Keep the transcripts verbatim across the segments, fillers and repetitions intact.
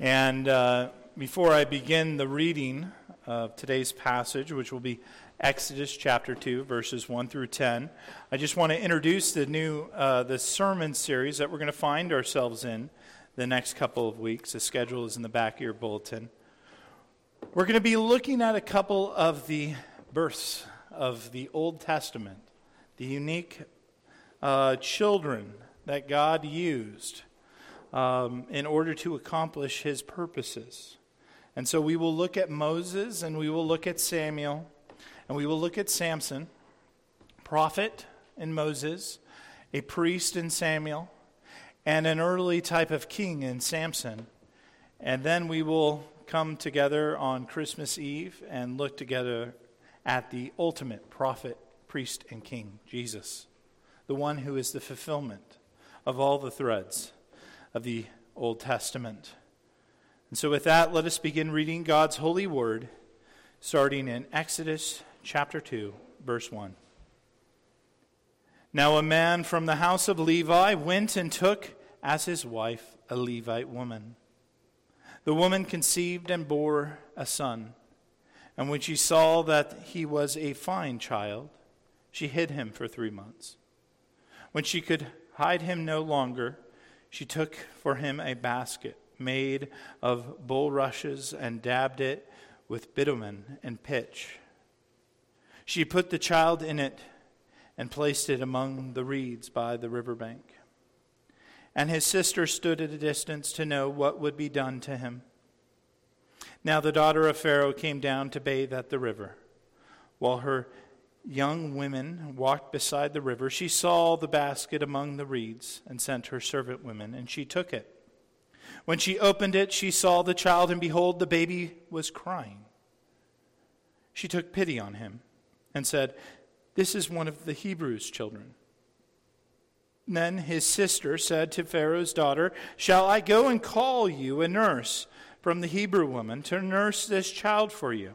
And uh, before I begin the reading of today's passage, which will be Exodus chapter two, verses one through ten, I just want to introduce the new uh, the sermon series that we're going to find ourselves in the next couple of weeks. The schedule is in the back of your bulletin. We're going to be looking at a couple of the births of the Old Testament, the unique uh, children that God used um, in order to accomplish his purposes. And so we will look at Moses, and we will look at Samuel, and we will look at Samson, prophet in Moses, a priest in Samuel, and an early type of king in Samson. And then we will come together on Christmas Eve and look together at the ultimate prophet, priest, and king, Jesus, the one who is the fulfillment of all the threads of the Old Testament. And so with that, let us begin reading God's holy word, starting in Exodus chapter two, verse one. Now a man from the house of Levi went and took as his wife a Levite woman. The woman conceived and bore a son, and when she saw that he was a fine child, she hid him for three months. When she could hide him no longer, she took for him a basket made of bulrushes and dabbed it with bitumen and pitch. She put the child in it and placed it among the reeds by the riverbank. And his sister stood at a distance to know what would be done to him. Now the daughter of Pharaoh came down to bathe at the river. While her young women walked beside the river, she saw the basket among the reeds and sent her servant women, and she took it. When she opened it, she saw the child, and behold, the baby was crying. She took pity on him and said, "This is one of the Hebrews' children." Then his sister said to Pharaoh's daughter, "Shall I go and call you a nurse from the Hebrew woman to nurse this child for you?"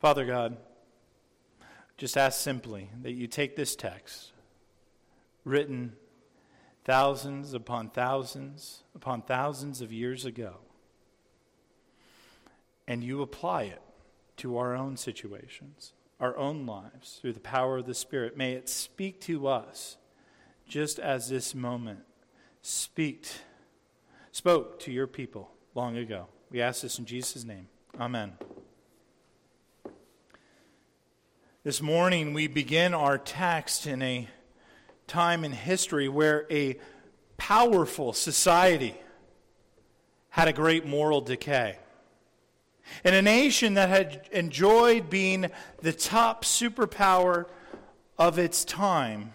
Father God, just ask simply that you take this text, written thousands upon thousands upon thousands of years ago, and you apply it to our own situations, our own lives, through the power of the Spirit. May it speak to us, just as this moment speaked, spoke to your people long ago. We ask this in Jesus' name. Amen. This morning we begin our text in a time in history where a powerful society had a great moral decay. In a nation that had enjoyed being the top superpower of its time,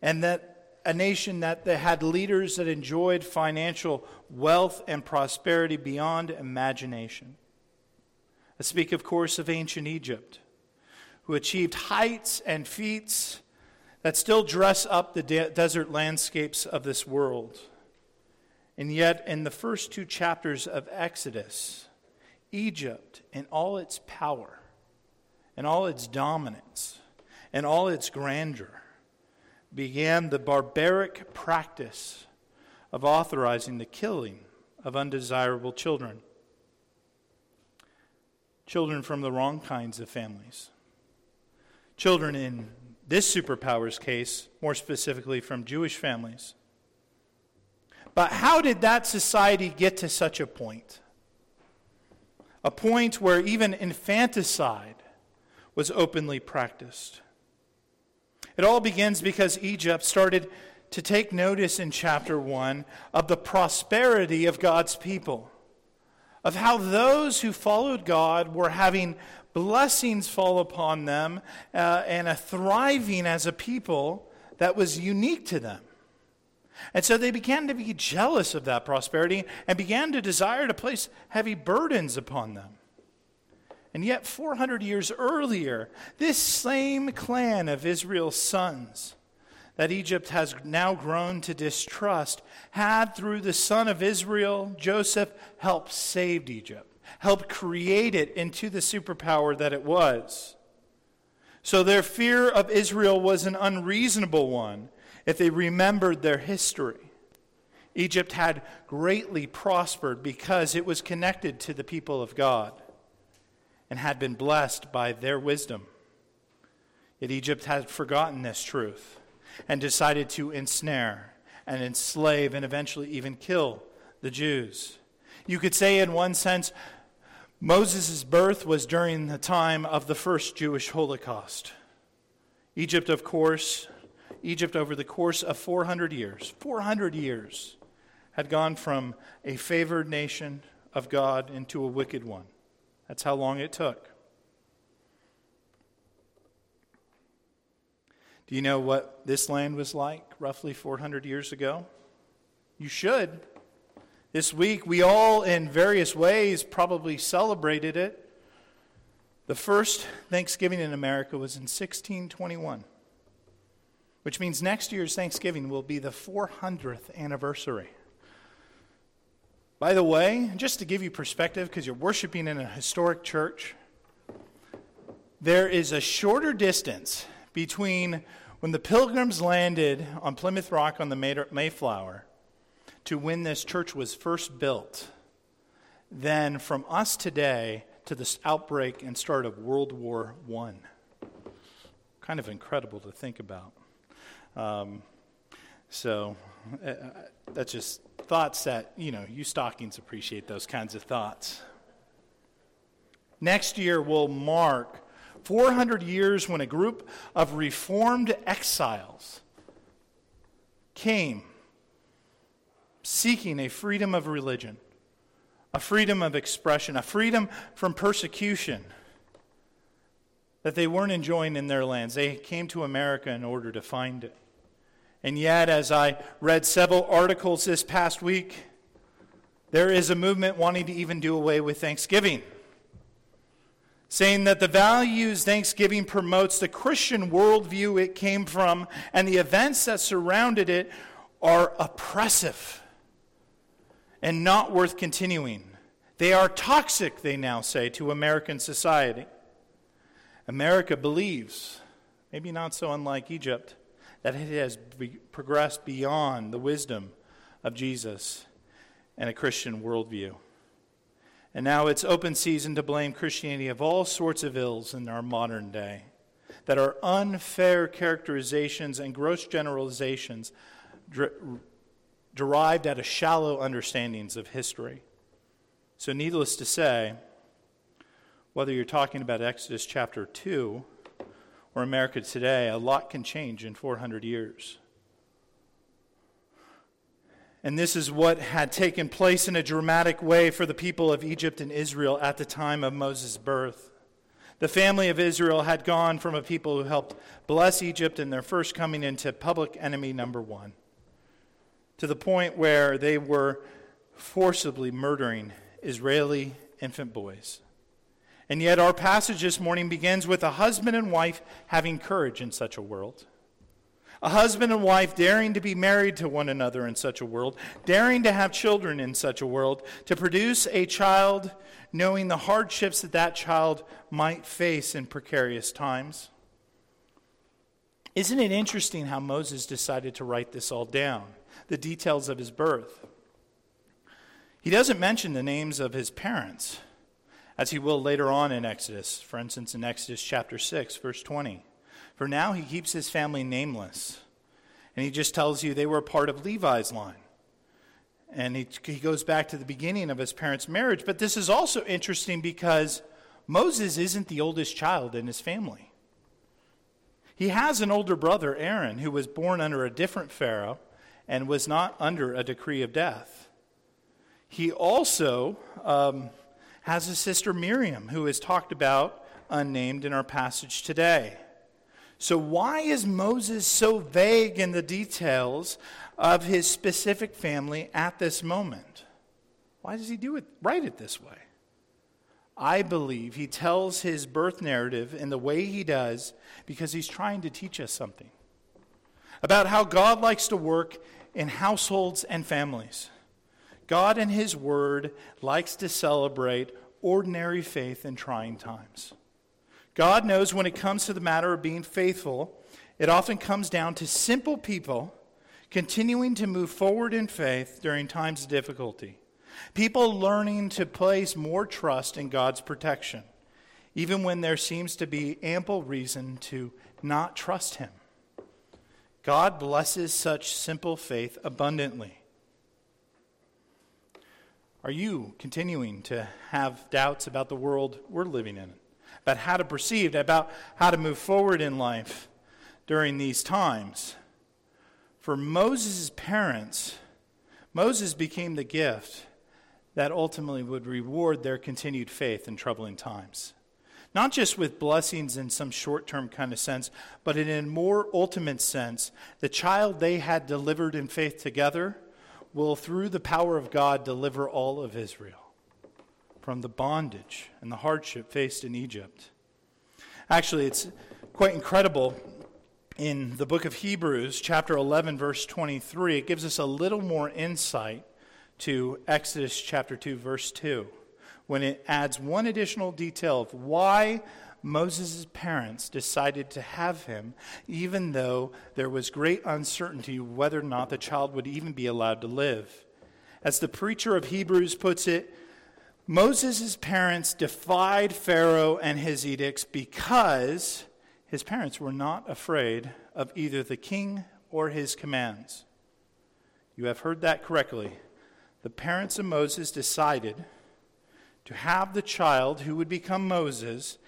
and that a nation that had leaders that enjoyed financial wealth and prosperity beyond imagination. I speak, of course, of ancient Egypt, who achieved heights and feats that still dress up the de- desert landscapes of this world. And yet, in the first two chapters of Exodus, Egypt, in all its power, in all its dominance, in all its grandeur, began the barbaric practice of authorizing the killing of undesirable children, children from the wrong kinds of families. Children, in this superpower's case, more specifically from Jewish families. But how did that society get to such a point? A point where even infanticide was openly practiced. It all begins because Egypt started to take notice in chapter one of the prosperity of God's people, of how those who followed God were having blessings fall upon them uh, and a thriving as a people that was unique to them. And so they began to be jealous of that prosperity and began to desire to place heavy burdens upon them. And yet four hundred years earlier, this same clan of Israel's sons that Egypt has now grown to distrust had, through the son of Israel, Joseph, helped save Egypt, helped create it into the superpower that it was. So their fear of Israel was an unreasonable one if they remembered their history. Egypt had greatly prospered because it was connected to the people of God and had been blessed by their wisdom. Yet Egypt had forgotten this truth and decided to ensnare and enslave and eventually even kill the Jews. You could say, in one sense, Moses' birth was during the time of the first Jewish Holocaust. Egypt, of course, Egypt over the course of four hundred years, four hundred years, had gone from a favored nation of God into a wicked one. That's how long it took. Do you know what this land was like roughly four hundred years ago? You should. This week, we all, in various ways, probably celebrated it. The first Thanksgiving in America was in sixteen twenty-one, which means next year's Thanksgiving will be the four hundredth anniversary. By the way, just to give you perspective, because you're worshiping in a historic church, there is a shorter distance between when the Pilgrims landed on Plymouth Rock on the Mayflower to when this church was first built than from us today to this outbreak and start of World War One. Kind of incredible to think about. Um, so uh, that's just thoughts that, you know, you stockings appreciate those kinds of thoughts. Next year will mark four hundred years when a group of reformed exiles came seeking a freedom of religion, a freedom of expression, a freedom from persecution that they weren't enjoying in their lands. They came to America in order to find it. And yet, as I read several articles this past week, there is a movement wanting to even do away with Thanksgiving, saying that the values Thanksgiving promotes, the Christian worldview it came from, and the events that surrounded it are oppressive and not worth continuing. They are toxic, they now say, to American society. America believes, maybe not so unlike Egypt, that it has be- progressed beyond the wisdom of Jesus and a Christian worldview. And now it's open season to blame Christianity of all sorts of ills in our modern day that are unfair characterizations and gross generalizations derived out of shallow understandings of history. So needless to say, whether you're talking about Exodus chapter two or America today, a lot can change in four hundred years. And this is what had taken place in a dramatic way for the people of Egypt and Israel at the time of Moses' birth. The family of Israel had gone from a people who helped bless Egypt in their first coming into public enemy number one, to the point where they were forcibly murdering Israeli infant boys. And yet our passage this morning begins with a husband and wife having courage in such a world. A husband and wife daring to be married to one another in such a world, daring to have children in such a world, to produce a child knowing the hardships that that child might face in precarious times. Isn't it interesting how Moses decided to write this all down? The details of his birth. He doesn't mention the names of his parents, as he will later on in Exodus. For instance, in Exodus chapter six, verse twenty. For now he keeps his family nameless. And he just tells you they were a part of Levi's line. And he, he goes back to the beginning of his parents' marriage. But this is also interesting because Moses isn't the oldest child in his family. He has an older brother, Aaron, who was born under a different Pharaoh and was not under a decree of death. He also um, has a sister, Miriam, who is talked about, unnamed in our passage today. So why is Moses so vague in the details of his specific family at this moment? Why does he do it, write it this way? I believe he tells his birth narrative in the way he does because he's trying to teach us something about how God likes to work in households and families. God and his word likes to celebrate ordinary faith in trying times. God knows when it comes to the matter of being faithful, it often comes down to simple people continuing to move forward in faith during times of difficulty. People learning to place more trust in God's protection, even when there seems to be ample reason to not trust him. God blesses such simple faith abundantly. Are you continuing to have doubts about the world we're living in? About how to proceed, about how to move forward in life during these times? For Moses' parents, Moses became the gift that ultimately would reward their continued faith in troubling times. Not just with blessings in some short-term kind of sense, but in a more ultimate sense, the child they had delivered in faith together will, through the power of God, deliver all of Israel from the bondage and the hardship faced in Egypt. Actually, it's quite incredible. In the book of Hebrews, chapter eleven, verse twenty-three, it gives us a little more insight to Exodus chapter two, verse two, when it adds one additional detail of why Moses' parents decided to have him, even though there was great uncertainty whether or not the child would even be allowed to live. As the preacher of Hebrews puts it, Moses' parents defied Pharaoh and his edicts because his parents were not afraid of either the king or his commands. You have heard that correctly. The parents of Moses decided to have the child who would become Moses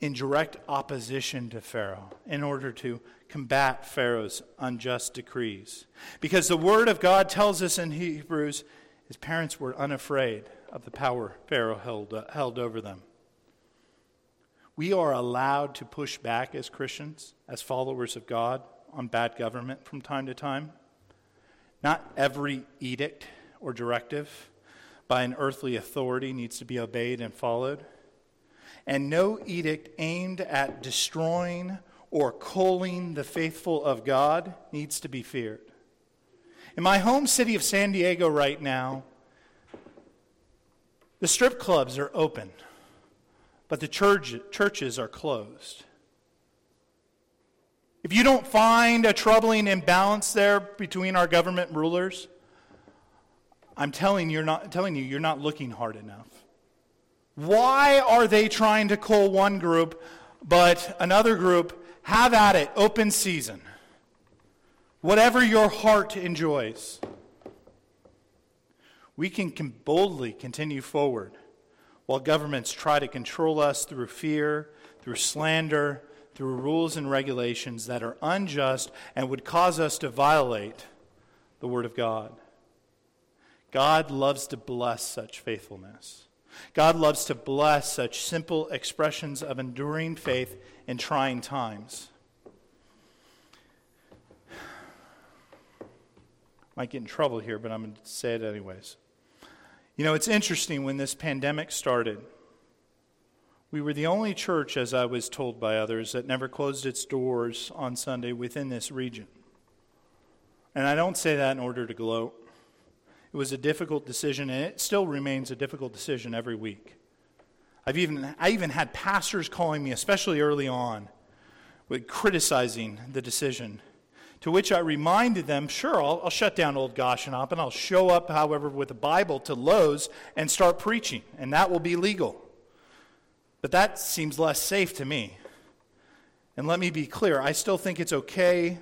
in direct opposition to Pharaoh in order to combat Pharaoh's unjust decrees. Because the word of God tells us in Hebrews, his parents were unafraid of the power Pharaoh held, uh, held over them. We are allowed to push back as Christians, as followers of God, on bad government from time to time. Not every edict or directive by an earthly authority needs to be obeyed and followed. And no edict aimed at destroying or culling the faithful of God needs to be feared. In my home city of San Diego right now, the strip clubs are open, but the church, churches are closed. If you don't find a troubling imbalance there between our government rulers, I'm telling you're not telling you you're not looking hard enough. Why are they trying to cull one group, but another group, have at it, open season? Whatever your heart enjoys. We can boldly continue forward while governments try to control us through fear, through slander, through rules and regulations that are unjust and would cause us to violate the Word of God. God loves to bless such faithfulness. God loves to bless such simple expressions of enduring faith in trying times. I might get in trouble here, but I'm going to say it anyways. You know, it's interesting, when this pandemic started, we were the only church, as I was told by others, that never closed its doors on Sunday within this region. And I don't say that in order to gloat. It was a difficult decision, and it still remains a difficult decision every week. I've even I even had pastors calling me, especially early on, with criticizing the decision, to which I reminded them, sure, I'll, I'll shut down old Goshenop, and I'll show up, however, with a Bible to Lowe's and start preaching, and that will be legal. But that seems less safe to me. And let me be clear, I still think it's okay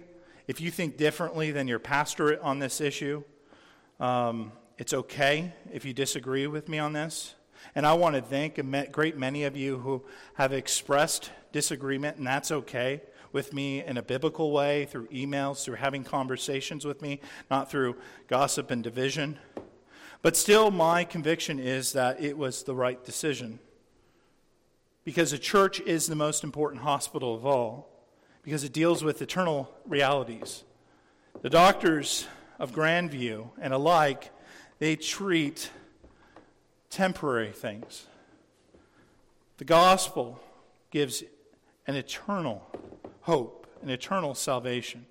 if you think differently than your pastorate on this issue. Um, it's okay if you disagree with me on this. And I want to thank a great many of you who have expressed disagreement, and that's okay with me in a biblical way, through emails, through having conversations with me, not through gossip and division. But still, my conviction is that it was the right decision, because a church is the most important hospital of all. because it deals with eternal realities. The doctors of Grandview and alike, they treat temporary things. The gospel gives an eternal hope, an eternal salvation.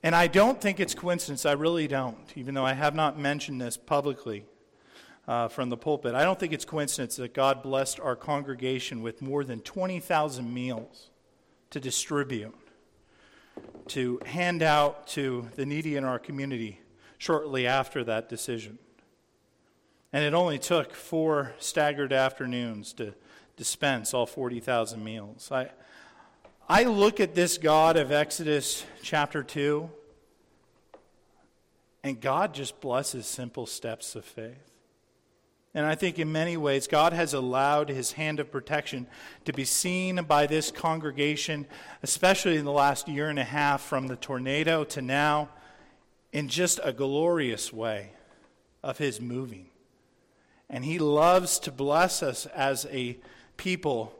And I don't think it's coincidence, I really don't, even though I have not mentioned this publicly uh, from the pulpit. I don't think it's coincidence that God blessed our congregation with more than twenty thousand meals to distribute, to hand out to the needy in our community shortly after that decision. And it only took four staggered afternoons to dispense all forty thousand meals. I I look at this God of Exodus chapter two, and God just blesses simple steps of faith. And I think in many ways, God has allowed his hand of protection to be seen by this congregation, especially in the last year and a half from the tornado to now, in just a glorious way of his moving. And he loves to bless us as a people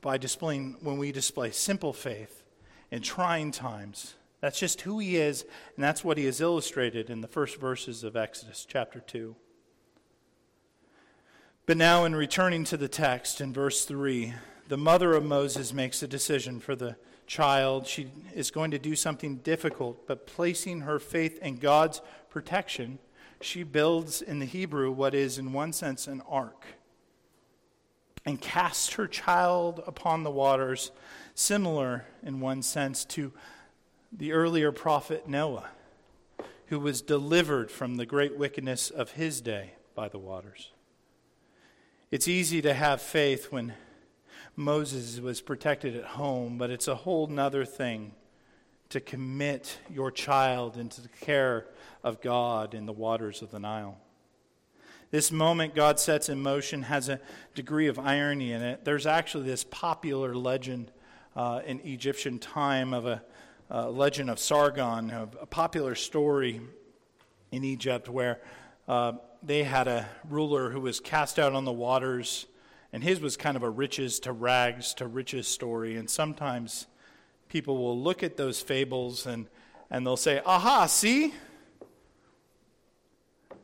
by displaying, when we display simple faith in trying times. That's just who he is, and that's what he has illustrated in the first verses of Exodus chapter two. But now, in returning to the text in verse three, the mother of Moses makes a decision for the child. She is going to do something difficult, but placing her faith in God's protection, she builds in the Hebrew what is, in one sense, an ark, and casts her child upon the waters, similar in one sense to the earlier prophet Noah, who was delivered from the great wickedness of his day by the waters. It's easy to have faith when Moses was protected at home, but it's a whole nother thing to commit your child into the care of God in the waters of the Nile. This moment God sets in motion has a degree of irony in it. There's actually this popular legend uh, in Egyptian time of a uh, legend of Sargon, a, a popular story in Egypt where uh, they had a ruler who was cast out on the waters, and his was kind of a riches to rags to riches story. And sometimes people will look at those fables and, and they'll say, aha, see?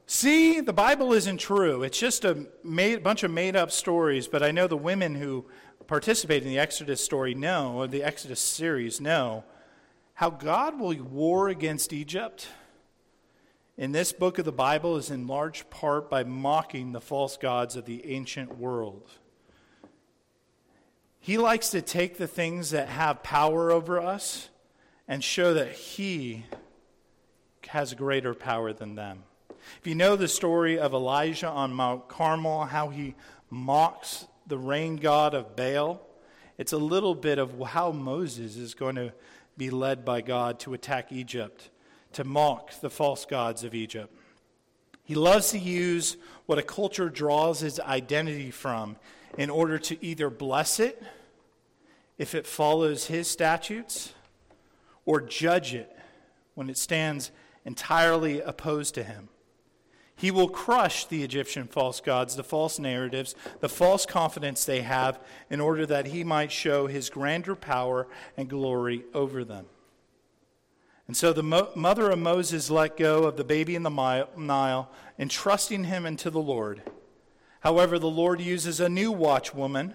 See, the Bible isn't true. It's just a made, bunch of made-up stories, but I know the women who participate in the Exodus story know, or the Exodus series know, how God will war against Egypt in this book of the Bible is in large part by mocking the false gods of the ancient world. He likes to take the things that have power over us and show that he has greater power than them. If you know the story of Elijah on Mount Carmel, how he mocks the rain god of Baal, it's a little bit of how Moses is going to be led by God to attack Egypt, to mock the false gods of Egypt. He loves to use what a culture draws its identity from in order to either bless it, if it follows his statutes, or judge it when it stands entirely opposed to him. He will crush the Egyptian false gods, the false narratives, the false confidence they have, in order that he might show his grander power and glory over them. And so the mo- mother of Moses let go of the baby in the Nile, entrusting him into the Lord. However, the Lord uses a new watchwoman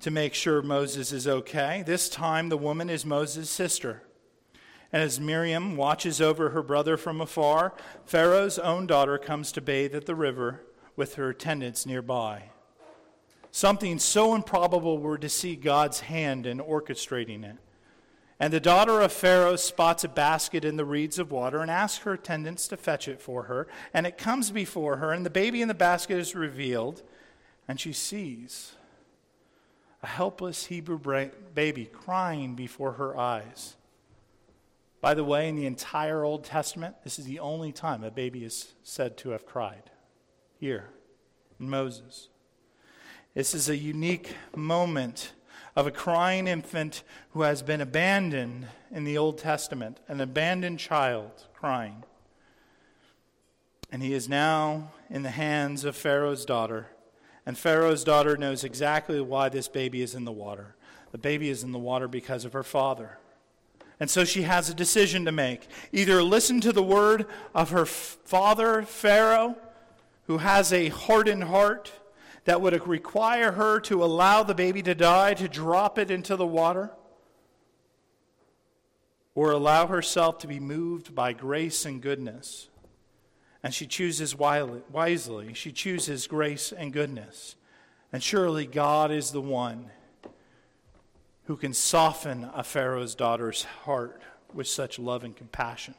to make sure Moses is okay. This time, the woman is Moses' sister. And as Miriam watches over her brother from afar, Pharaoh's own daughter comes to bathe at the river with her attendants nearby. Something so improbable were to see God's hand in orchestrating it. And the daughter of Pharaoh spots a basket in the reeds of water and asks her attendants to fetch it for her. And it comes before her, and the baby in the basket is revealed, and she sees a helpless Hebrew baby crying before her eyes. By the way, in the entire Old Testament, this is the only time a baby is said to have cried. Here, in Moses. This is a unique moment of a crying infant who has been abandoned in the Old Testament, an abandoned child crying. And he is now in the hands of Pharaoh's daughter. And Pharaoh's daughter knows exactly why this baby is in the water. The baby is in the water because of her father. And so she has a decision to make. Either listen to the word of her father, Pharaoh, who has a hardened heart that would require her to allow the baby to die, to drop it into the water, or allow herself to be moved by grace and goodness. And she chooses wisely. She chooses grace and goodness. And surely God is the one who can soften a Pharaoh's daughter's heart with such love and compassion.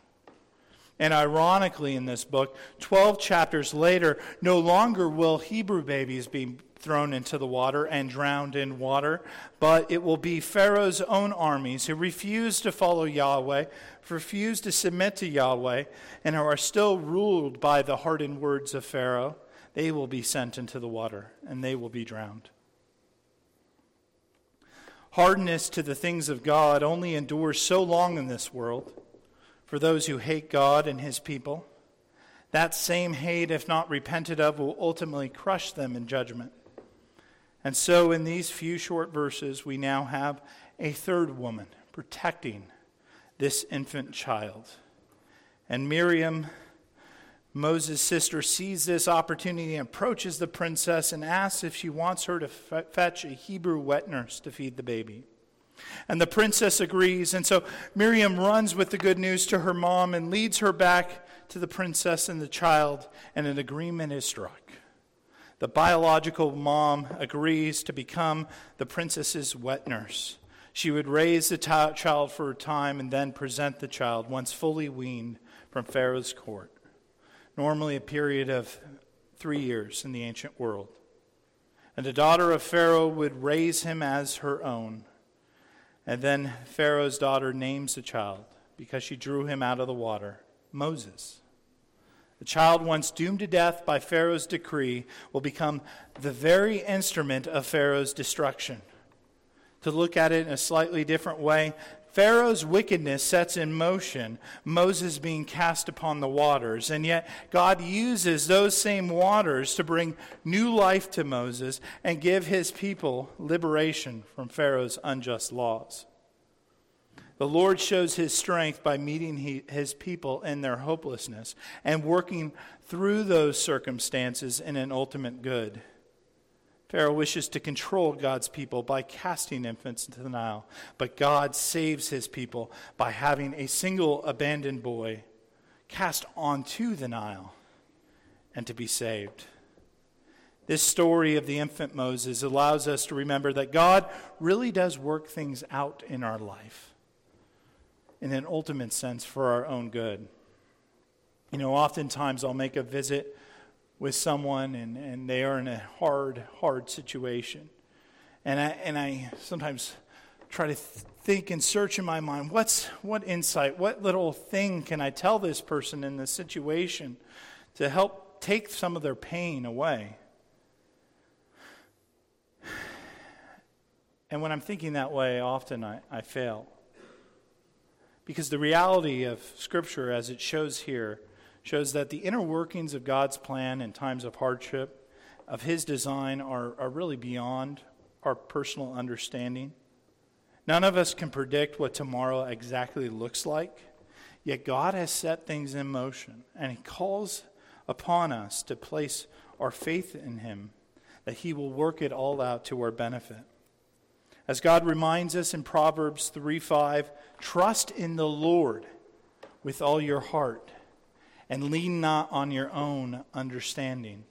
And ironically, in this book, twelve chapters later, no longer will Hebrew babies be thrown into the water and drowned in water, but it will be Pharaoh's own armies who refuse to follow Yahweh, refuse to submit to Yahweh, and who are still ruled by the hardened words of Pharaoh. They will be sent into the water, and they will be drowned. Hardness to the things of God only endures so long in this world. For those who hate God and his people, that same hate, if not repented of, will ultimately crush them in judgment. And so in these few short verses, we now have a third woman protecting this infant child. And Miriam, Moses' sister, sees this opportunity and approaches the princess and asks if she wants her to f- fetch a Hebrew wet nurse to feed the baby. And the princess agrees, and so Miriam runs with the good news to her mom and leads her back to the princess and the child, and an agreement is struck. The biological mom agrees to become the princess's wet nurse. She would raise the t- child for a time and then present the child, once fully weaned, from Pharaoh's court, normally a period of three years in the ancient world. And the daughter of Pharaoh would raise him as her own. And then Pharaoh's daughter names the child, because she drew him out of the water, Moses. The child, once doomed to death by Pharaoh's decree, will become the very instrument of Pharaoh's destruction. To look at it in a slightly different way, Pharaoh's wickedness sets in motion Moses being cast upon the waters, and yet God uses those same waters to bring new life to Moses and give his people liberation from Pharaoh's unjust laws. The Lord shows his strength by meeting he, his people in their hopelessness and working through those circumstances in an ultimate good. Pharaoh wishes to control God's people by casting infants into the Nile, but God saves his people by having a single abandoned boy cast onto the Nile and to be saved. This story of the infant Moses allows us to remember that God really does work things out in our life in an ultimate sense for our own good. You know, oftentimes I'll make a visit with someone, and, and they are in a hard, hard situation. And I and I sometimes try to th- think and search in my mind, what's what insight, what little thing can I tell this person in this situation to help take some of their pain away? And when I'm thinking that way, often I, I fail. Because the reality of Scripture, as it shows here, shows that the inner workings of God's plan in times of hardship, of his design, are, are really beyond our personal understanding. None of us can predict what tomorrow exactly looks like, yet God has set things in motion, and he calls upon us to place our faith in him, that he will work it all out to our benefit. As God reminds us in Proverbs three five, trust in the Lord with all your heart, and lean not on your own understanding.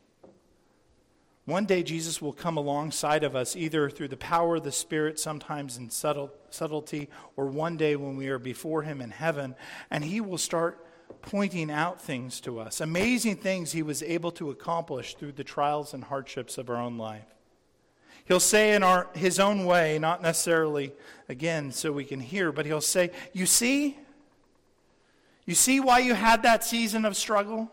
One day Jesus will come alongside of us, either through the power of the Spirit, sometimes in subtle, subtlety, or one day when we are before him in heaven, and he will start pointing out things to us, amazing things he was able to accomplish through the trials and hardships of our own life. He'll say in our his own way, not necessarily, again, so we can hear, but he'll say, you see? You see why you had that season of struggle?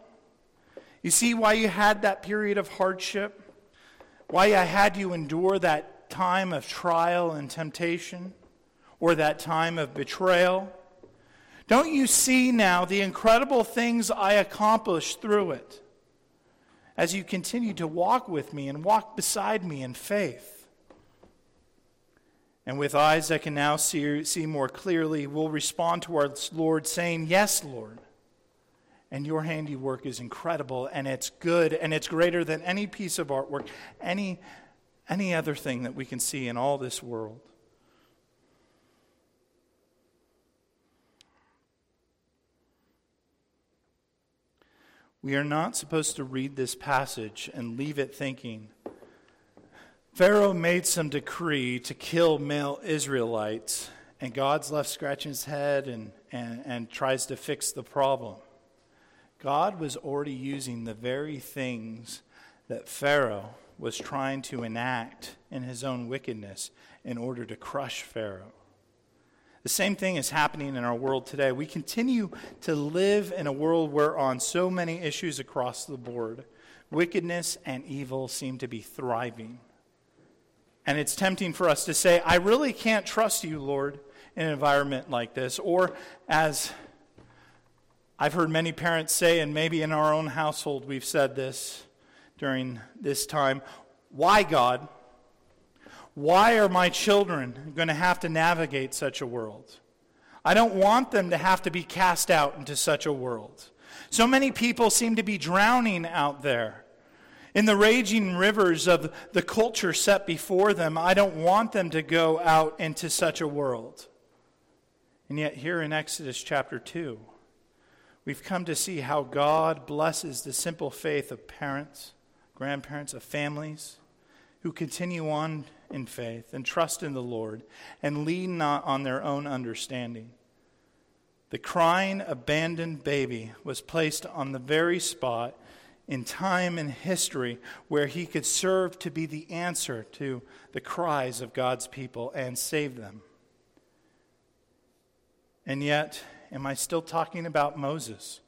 You see why you had that period of hardship? Why I had you endure that time of trial and temptation? Or that time of betrayal? Don't you see now the incredible things I accomplished through it? As you continue to walk with me and walk beside me in faith. and with eyes that can now see, see more clearly, will respond to our Lord saying, "Yes, Lord, and your handiwork is incredible, and it's good, and it's greater than any piece of artwork, any, any other thing that we can see in all this world." We are not supposed to read this passage and leave it thinking, Pharaoh made some decree to kill male Israelites, and God's left scratching his head and, and, and tries to fix the problem. God was already using the very things that Pharaoh was trying to enact in his own wickedness in order to crush Pharaoh. The same thing is happening in our world today. We continue to live in a world where on so many issues across the board, wickedness and evil seem to be thriving. And it's tempting for us to say, I really can't trust you, Lord, in an environment like this. Or as I've heard many parents say, and maybe in our own household we've said this during this time, why, God? Why are my children going to have to navigate such a world? I don't want them to have to be cast out into such a world. So many people seem to be drowning out there in the raging rivers of the culture set before them. I don't want them to go out into such a world. And yet here in Exodus chapter two, we've come to see how God blesses the simple faith of parents, grandparents, of families who continue on in faith and trust in the Lord and lean not on their own understanding. The crying, abandoned baby was placed on the very spot in time and history where he could serve to be the answer to the cries of God's people and save them. And yet, am I still talking about Moses?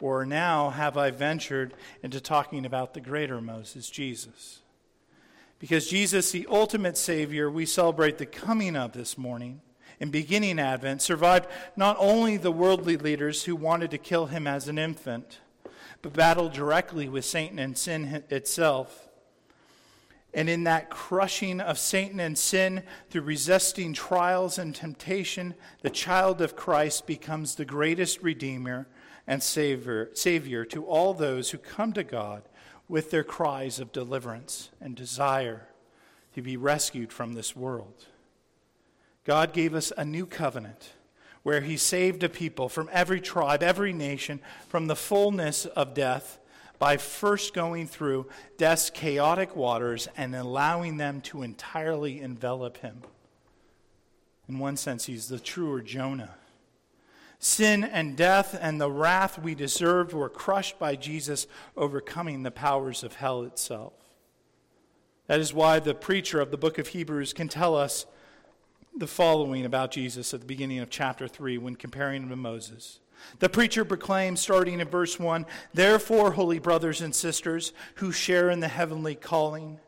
Or now have I ventured into talking about the greater Moses, Jesus? Because Jesus, the ultimate Savior, we celebrate the coming of this morning and beginning Advent, survived not only the worldly leaders who wanted to kill him as an infant, but battled directly with Satan and sin itself. And in that crushing of Satan and sin, through resisting trials and temptation, the child of Christ becomes the greatest Redeemer and Savior, savior to all those who come to God with their cries of deliverance and desire to be rescued from this world. God gave us a new covenant, where he saved a people from every tribe, every nation, from the fullness of death by first going through death's chaotic waters and allowing them to entirely envelop him. In one sense, he's the truer Jonah. Sin and death and the wrath we deserved were crushed by Jesus overcoming the powers of hell itself. That is why the preacher of the book of Hebrews can tell us the following about Jesus at the beginning of chapter three when comparing him to Moses. The preacher proclaims, starting in verse one, "Therefore, holy brothers and sisters who share in the heavenly calling,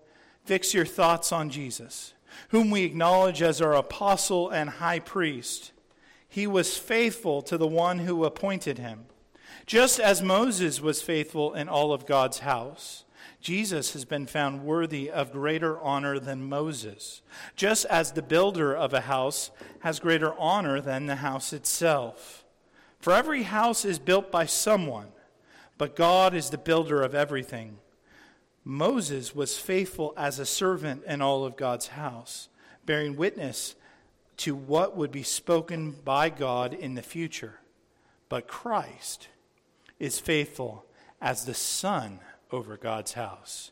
fix your thoughts on Jesus, whom we acknowledge as our apostle and high priest. He was faithful to the one who appointed him. Just as Moses was faithful in all of God's house, Jesus has been found worthy of greater honor than Moses, just as the builder of a house has greater honor than the house itself. For every house is built by someone, but God is the builder of everything. Moses was faithful as a servant in all of God's house, bearing witness to what would be spoken by God in the future. But Christ is faithful as the Son over God's house.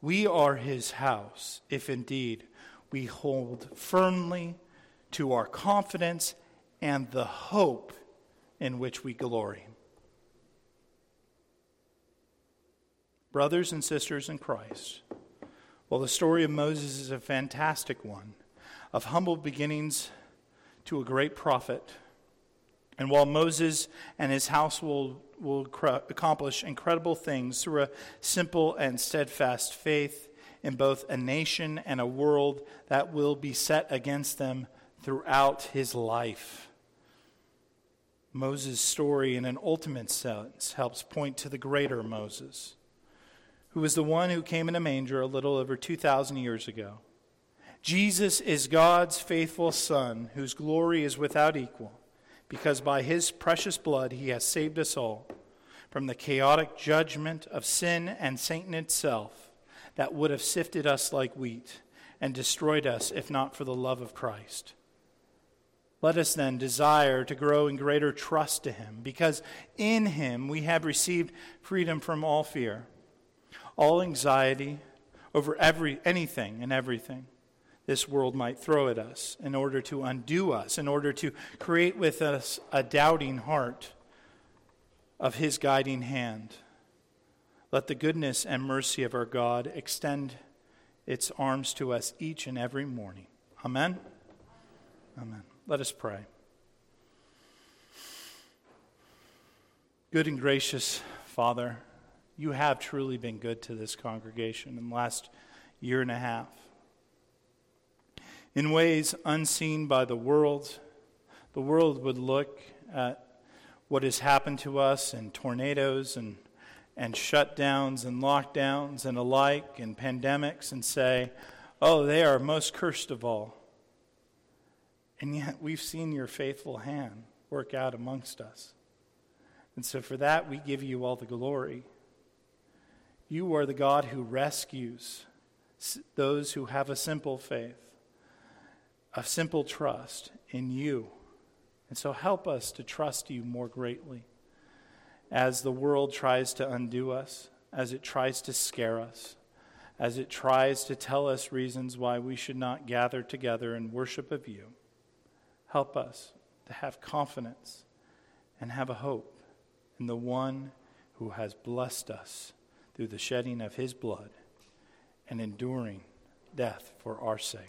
We are his house, if indeed we hold firmly to our confidence and the hope in which we glory." Brothers and sisters in Christ, well, the story of Moses is a fantastic one, of humble beginnings to a great prophet. And while Moses and his household will accomplish incredible things through a simple and steadfast faith in both a nation and a world that will be set against them throughout his life, Moses' story in an ultimate sense helps point to the greater Moses, who was the one who came in a manger a little over two thousand years ago Jesus is God's faithful Son, whose glory is without equal, because by his precious blood he has saved us all from the chaotic judgment of sin and Satan itself that would have sifted us like wheat and destroyed us if not for the love of Christ. Let us then desire to grow in greater trust to him, because in him we have received freedom from all fear, all anxiety over every anything and everything this world might throw at us in order to undo us, in order to create with us a doubting heart of his guiding hand. Let the goodness and mercy of our God extend its arms to us each and every morning. Amen? Amen. Let us pray. Good and gracious Father, you have truly been good to this congregation in the last year and a half, in ways unseen by the world. The world would look at what has happened to us in tornadoes and, and shutdowns and lockdowns and alike and pandemics and say, oh, they are most cursed of all. And yet we've seen your faithful hand work out amongst us. And so for that, we give you all the glory. You are the God who rescues those who have a simple faith, a simple trust in you. And so help us to trust you more greatly as the world tries to undo us, as it tries to scare us, as it tries to tell us reasons why we should not gather together in worship of you. Help us to have confidence and have a hope in the one who has blessed us through the shedding of his blood and enduring death for our sake.